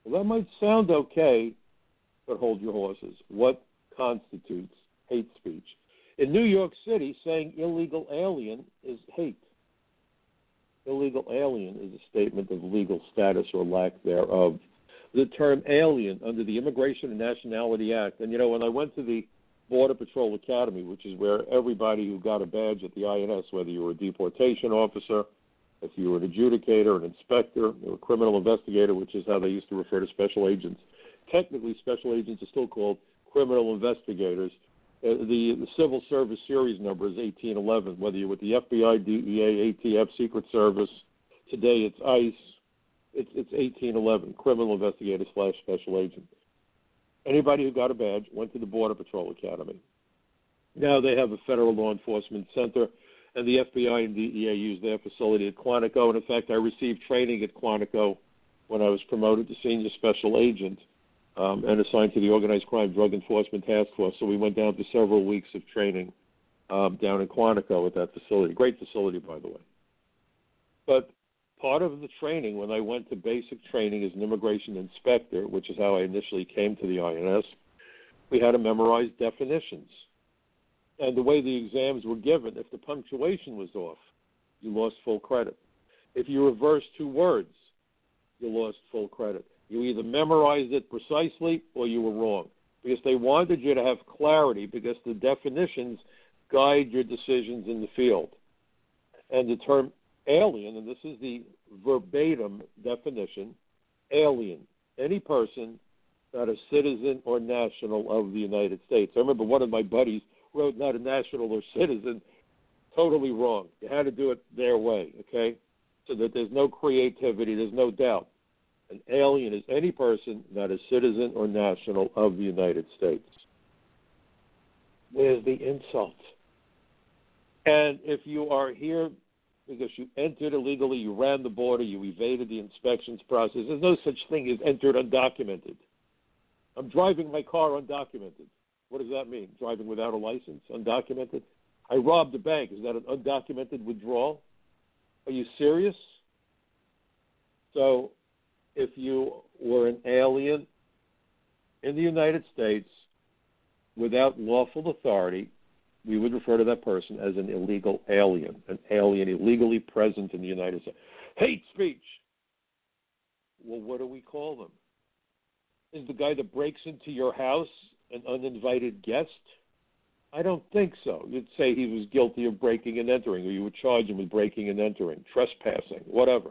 Well, that might sound okay, but hold your horses. What constitutes hate speech? In New York City, saying illegal alien is hate. Illegal alien is a statement of legal status or lack thereof. The term alien under the Immigration and Nationality Act, and you know, when I went to the Border Patrol Academy, which is where everybody who got a badge at the INS, whether you were a deportation officer, if you were an adjudicator, an inspector, or a criminal investigator, which is how they used to refer to special agents. Technically, special agents are still called criminal investigators. The Civil Service series number is 1811, whether you're with the FBI, DEA, ATF, Secret Service. Today it's ICE. It's 1811, criminal investigator / special agent. Anybody who got a badge went to the Border Patrol Academy. Now they have a federal law enforcement center, and the FBI and DEA use their facility at Quantico. And in fact, I received training at Quantico when I was promoted to senior special agent. And assigned to the Organized Crime Drug Enforcement Task Force. So we went down to several weeks of training down in Quantico at that facility. Great facility, by the way. But part of the training, when I went to basic training as an immigration inspector, which is how I initially came to the INS, we had to memorize definitions. And the way the exams were given, if the punctuation was off, you lost full credit. If you reversed two words, you lost full credit. You either memorized it precisely or you were wrong, because they wanted you to have clarity, because the definitions guide your decisions in the field. And the term alien, and this is the verbatim definition, alien, any person not a citizen or national of the United States. I remember one of my buddies wrote not a national or citizen, totally wrong. You had to do it their way, okay, so that there's no creativity, there's no doubt. An alien is any person not a citizen or national of the United States. Where's the insult? And if you are here because you entered illegally, you ran the border, you evaded the inspections process, there's no such thing as entered undocumented. I'm driving my car undocumented. What does that mean? Driving without a license, undocumented? I robbed a bank. Is that an undocumented withdrawal? Are you serious? So if you were an alien in the United States without lawful authority, we would refer to that person as an illegal alien, an alien illegally present in the United States. Hate speech. Well, what do we call them? Is the guy that breaks into your house an uninvited guest? I don't think so. You'd say he was guilty of breaking and entering, or you would charge him with breaking and entering, trespassing, whatever.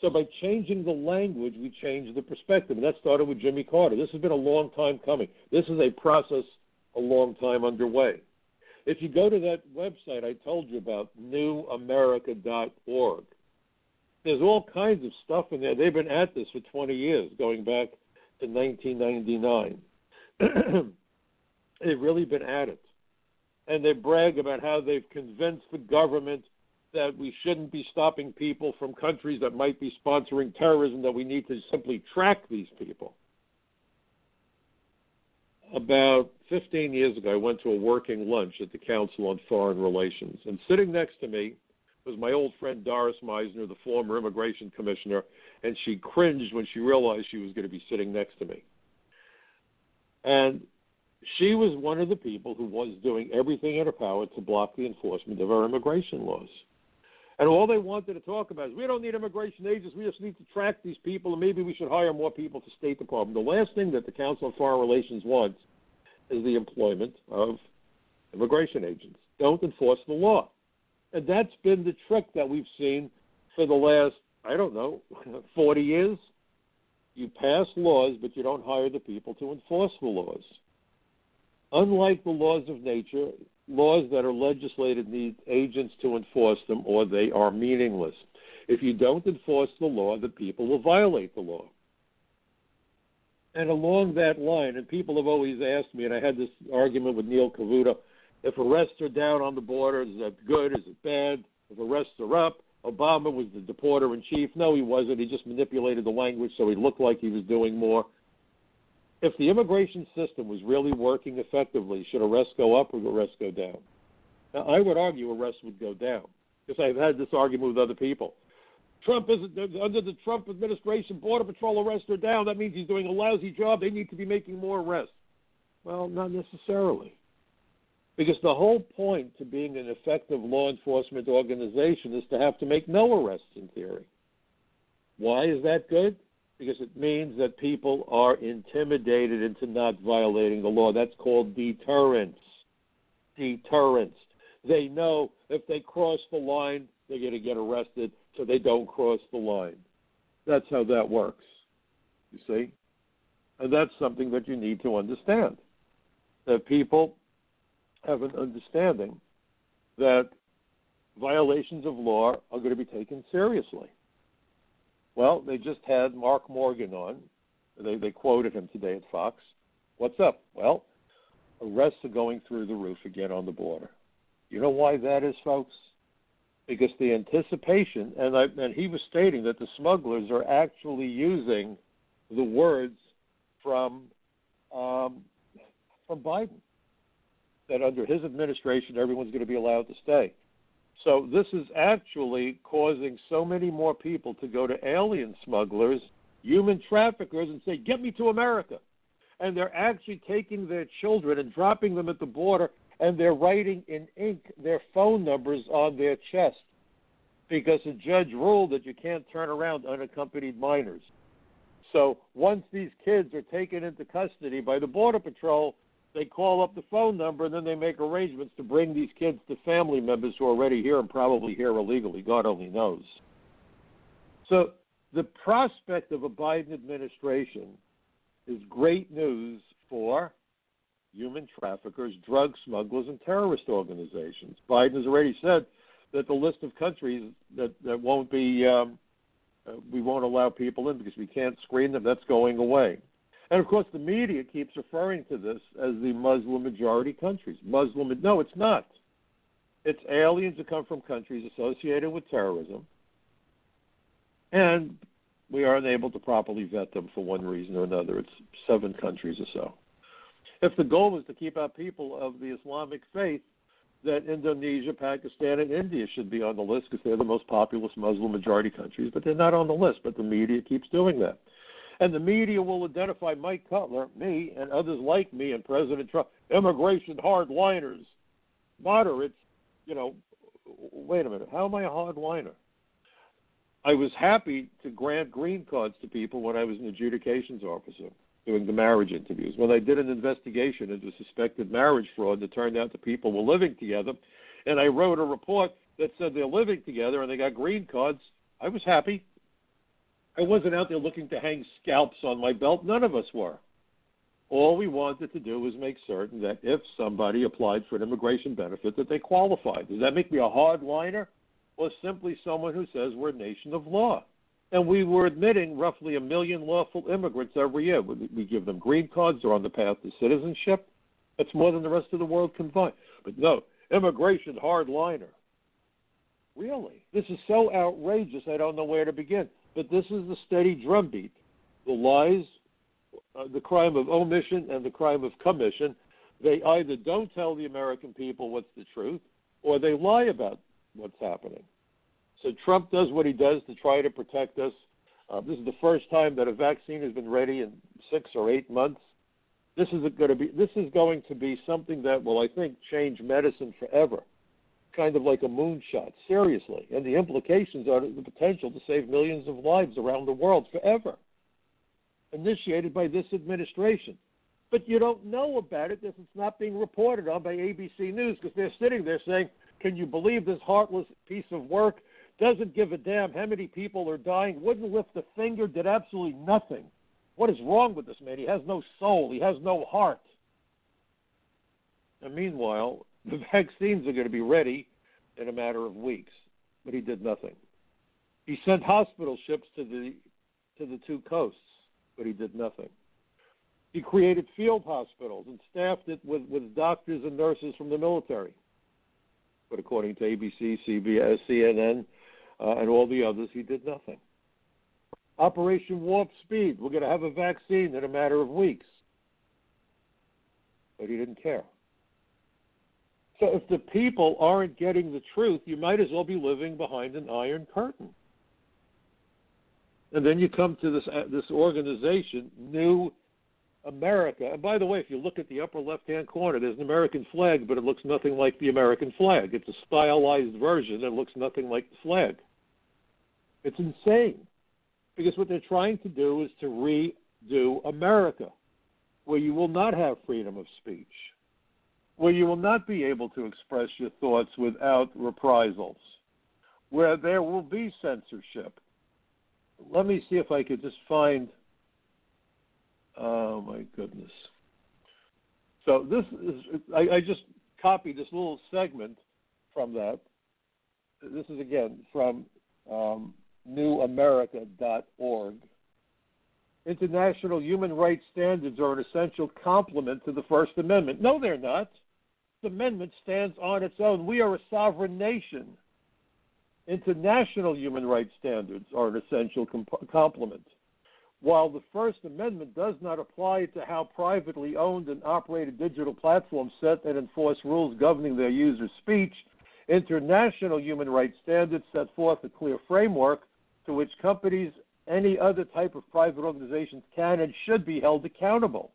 So by changing the language, we change the perspective, and that started with Jimmy Carter. This has been a long time coming. This is a process a long time underway. If you go to that website I told you about, newamerica.org, there's all kinds of stuff in there. They've been at this for 20 years, going back to 1999. They've really been at it. And they brag about how they've convinced the government that we shouldn't be stopping people from countries that might be sponsoring terrorism, that we need to simply track these people. About 15 years ago, I went to a working lunch at the Council on Foreign Relations, and sitting next to me was my old friend Doris Meissner, the former immigration commissioner, and she cringed when she realized she was going to be sitting next to me. And she was one of the people who was doing everything in her power to block the enforcement of our immigration laws. And all they wanted to talk about is, we don't need immigration agents, we just need to track these people, and maybe we should hire more people to State Department. The last thing that the Council on Foreign Relations wants is the employment of immigration agents. Don't enforce the law. And that's been the trick that we've seen for the last, 40 years. You pass laws, but you don't hire the people to enforce the laws. Unlike the laws of nature, laws that are legislated need agents to enforce them, or they are meaningless. If you don't enforce the law, the people will violate the law. And along that line, and people have always asked me, and I had this argument with Neil Cavuto, if arrests are down on the border, is that good? Is it bad? If arrests are up, Obama was the deporter-in-chief. No, he wasn't. He just manipulated the language so he looked like he was doing more. If the immigration system was really working effectively, should arrests go up or arrests go down? Now, I would argue arrests would go down, because I've had this argument with other people. Trump isn't under the Trump administration. Border Patrol arrests are down. That means he's doing a lousy job. They need to be making more arrests. Well, not necessarily, because the whole point to being an effective law enforcement organization is to have to make no arrests in theory. Why is that good? Because it means that people are intimidated into not violating the law. That's called deterrence. Deterrence. They know if they cross the line, they're going to get arrested, so they don't cross the line. That's how that works, you see? And that's something that you need to understand, that people have an understanding that violations of law are going to be taken seriously. Well, they just had Mark Morgan on. They quoted him today at Fox. What's up? Well, arrests are going through the roof again on the border. You know why that is, folks? Because the anticipation, and he was stating that the smugglers are actually using the words from Biden, that under his administration everyone's going to be allowed to stay. So this is actually causing so many more people to go to alien smugglers, human traffickers, and say, get me to America. And they're actually taking their children and dropping them at the border, and they're writing in ink their phone numbers on their chest, because a judge ruled that you can't turn around unaccompanied minors. So once these kids are taken into custody by the Border Patrol, they call up the phone number, and then they make arrangements to bring these kids to family members who are already here and probably here illegally. God only knows. So the prospect of a Biden administration is great news for human traffickers, drug smugglers, and terrorist organizations. Biden has already said that the list of countries that won't be we won't allow people in because we can't screen them. That's going away. And, of course, the media keeps referring to this as the Muslim-majority countries. No, it's not. It's aliens who come from countries associated with terrorism, and we aren't able to properly vet them for one reason or another. It's 7 countries or so. If the goal was to keep out people of the Islamic faith, then Indonesia, Pakistan, and India should be on the list because they're the most populous Muslim-majority countries, but they're not on the list, but the media keeps doing that. And the media will identify Mike Cutler, me, and others like me, and President Trump, immigration hardliners, moderates. You know, wait a minute, how am I a hardliner? I was happy to grant green cards to people when I was an adjudications officer doing the marriage interviews. When I did an investigation into suspected marriage fraud, it turned out the people were living together, and I wrote a report that said they're living together and they got green cards. I was happy. I wasn't out there looking to hang scalps on my belt. None of us were. All we wanted to do was make certain that if somebody applied for an immigration benefit, that they qualified. Does that make me a hardliner or simply someone who says we're a nation of law? And we were admitting roughly 1 million lawful immigrants every year. We give them green cards. They're on the path to citizenship. That's more than the rest of the world combined. But no, immigration hardliner. Really? This is so outrageous, I don't know where to begin. But this is the steady drumbeat, the lies, the crime of omission and the crime of commission. They either don't tell the American people what's the truth or they lie about what's happening. So Trump does what he does to try to protect us. This is the first time that a vaccine has been ready in 6 or 8 months. This is going to be something that will, I think, change medicine forever. Kind of like a moonshot, seriously. And the implications are the potential to save millions of lives around the world forever, initiated by this administration. But you don't know about it because it's not being reported on by ABC News because they're sitting there saying, can you believe this heartless piece of work doesn't give a damn how many people are dying, wouldn't lift a finger, did absolutely nothing. What is wrong with this man? He has no soul. He has no heart. And meanwhile, the vaccines are going to be ready in a matter of weeks, but he did nothing. He sent hospital ships to the 2 coasts, but he did nothing. He created field hospitals and staffed it with doctors and nurses from the military. But according to ABC, CBS, CNN, and all the others, he did nothing. Operation Warp Speed, we're going to have a vaccine in a matter of weeks. But he didn't care. So if the people aren't getting the truth, you might as well be living behind an iron curtain. And then you come to this organization, New America. And by the way, if you look at the upper left-hand corner, there's an American flag, but it looks nothing like the American flag. It's a stylized version that looks nothing like the flag. It's insane because what they're trying to do is to redo America, where you will not have freedom of speech, where you will not be able to express your thoughts without reprisals, where there will be censorship. Let me see if I could just find, oh, my goodness. So this is, I just copied this little segment from that. This is, again, from newamerica.org. International human rights standards are an essential complement to the First Amendment. No, they're not. The amendment stands on its own. We are a sovereign nation. International human rights standards are an essential complement. While the First Amendment does not apply to how privately owned and operated digital platforms set and enforce rules governing their users' speech, international human rights standards set forth a clear framework to which companies, any other type of private organizations, can and should be held accountable.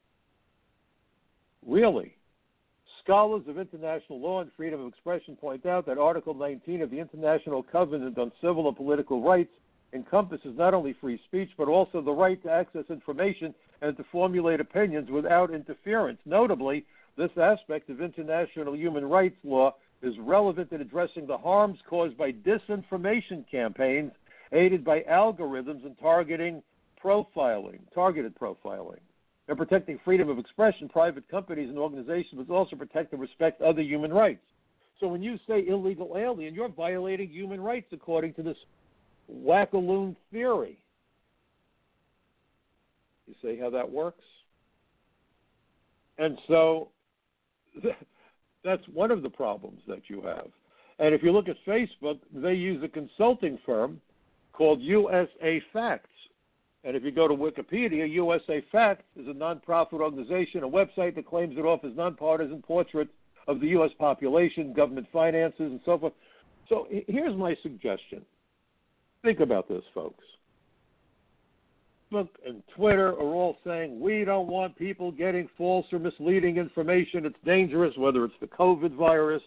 Really? Scholars of international law and freedom of expression point out that Article 19 of the International Covenant on Civil and Political Rights encompasses not only free speech, but also the right to access information and to formulate opinions without interference. Notably, this aspect of international human rights law is relevant in addressing the harms caused by disinformation campaigns aided by algorithms and targeted profiling. And protecting freedom of expression, private companies and organizations must also protect and respect other human rights. So when you say illegal alien, you're violating human rights according to this Wackaloon theory. You see how that works? And so that's one of the problems that you have. And if you look at Facebook, they use a consulting firm called USA Facts. And if you go to Wikipedia, USA Fact is a nonprofit organization, a website that claims it offers nonpartisan portraits of the U.S. population, government finances, and so forth. So here's my suggestion. Think about this, folks. Facebook and Twitter are all saying, we don't want people getting false or misleading information. It's dangerous, whether it's the COVID virus,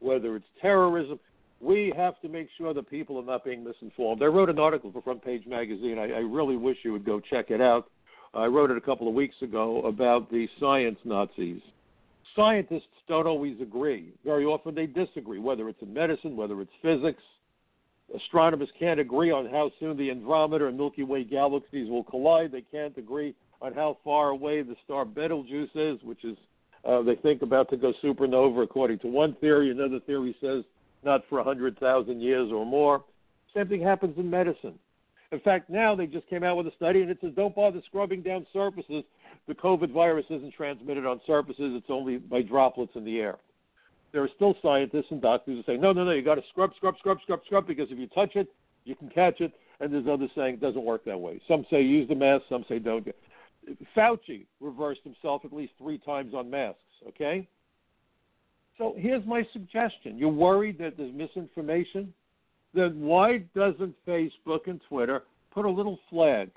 whether it's terrorism. We have to make sure that people are not being misinformed. I wrote an article for Front Page Magazine. I really wish you would go check it out. I wrote it a couple of weeks ago about the science Nazis. Scientists don't always agree. Very often they disagree, whether it's in medicine, whether it's physics. Astronomers can't agree on how soon the Andromeda and Milky Way galaxies will collide. They can't agree on how far away the star Betelgeuse is, which is they think about to go supernova according to one theory. Another theory says not for 100,000 years or more. Same thing happens in medicine. In fact, now they just came out with a study, and it says don't bother scrubbing down surfaces. The COVID virus isn't transmitted on surfaces. It's only by droplets in the air. There are still scientists and doctors who say, no, you got to scrub, because if you touch it, you can catch it. And there's others saying it doesn't work that way. Some say use the mask. Some say don't. Fauci reversed himself at least 3 times on masks, okay? So here's my suggestion. You're worried that there's misinformation? Then why doesn't Facebook and Twitter put a little flag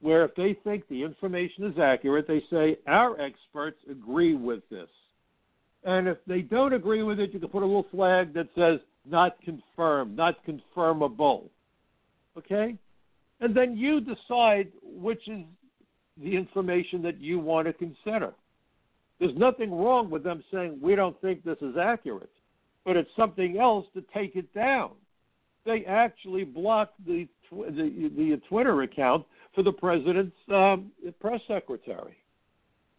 where if they think the information is accurate, they say our experts agree with this. And if they don't agree with it, you can put a little flag that says not confirmed, not confirmable. Okay? And then you decide which is the information that you want to consider. There's nothing wrong with them saying we don't think this is accurate, but it's something else to take it down. They actually blocked the Twitter account for the president's press secretary.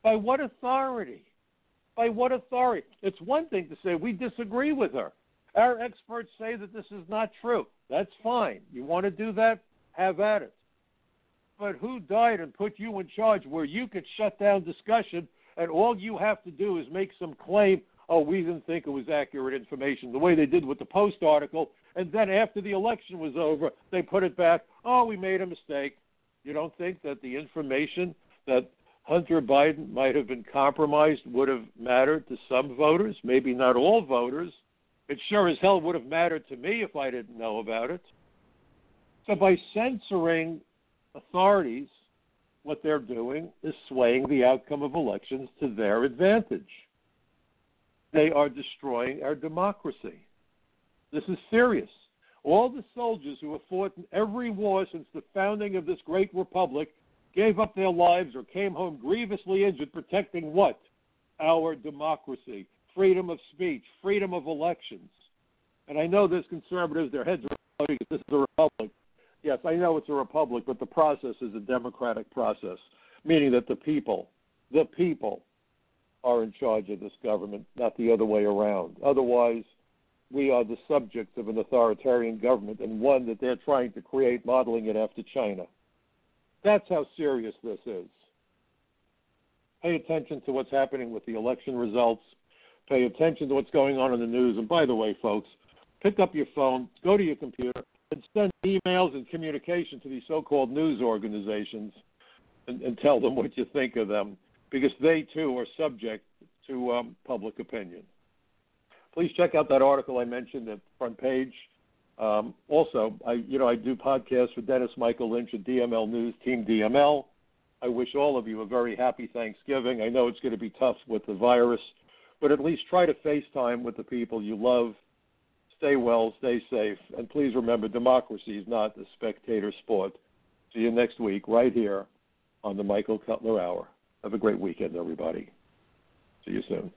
By what authority? By what authority? It's one thing to say we disagree with her. Our experts say that this is not true. That's fine. You want to do that? Have at it. But who died and put you in charge where you could shut down discussion and all you have to do is make some claim, oh, we didn't think it was accurate information, the way they did with the Post article, and then after the election was over, they put it back, oh, we made a mistake. You don't think that the information that Hunter Biden might have been compromised would have mattered to some voters, maybe not all voters? It sure as hell would have mattered to me if I didn't know about it. So by censoring authorities, what they're doing is swaying the outcome of elections to their advantage. They are destroying our democracy. This is serious. All the soldiers who have fought in every war since the founding of this great republic gave up their lives or came home grievously injured protecting what? Our democracy, freedom of speech, freedom of elections. And I know there's conservatives, their heads are exploding because this is a republic. Yes, I know it's a republic, but the process is a democratic process, meaning that the people are in charge of this government, not the other way around. Otherwise, we are the subjects of an authoritarian government and one that they're trying to create, modeling it after China. That's how serious this is. Pay attention to what's happening with the election results. Pay attention to what's going on in the news. And by the way, folks, pick up your phone, go to your computer, and send emails and communication to these so-called news organizations and tell them what you think of them, because they, too, are subject to public opinion. Please check out that article I mentioned at Front Page. Also, I do podcasts with Dennis Michael Lynch at DML News, Team DML. I wish all of you a very happy Thanksgiving. I know it's going to be tough with the virus, but at least try to FaceTime with the people you love. Stay well, stay safe, and please remember democracy is not a spectator sport. See you next week right here on the Michael Cutler Hour. Have a great weekend, everybody. See you soon.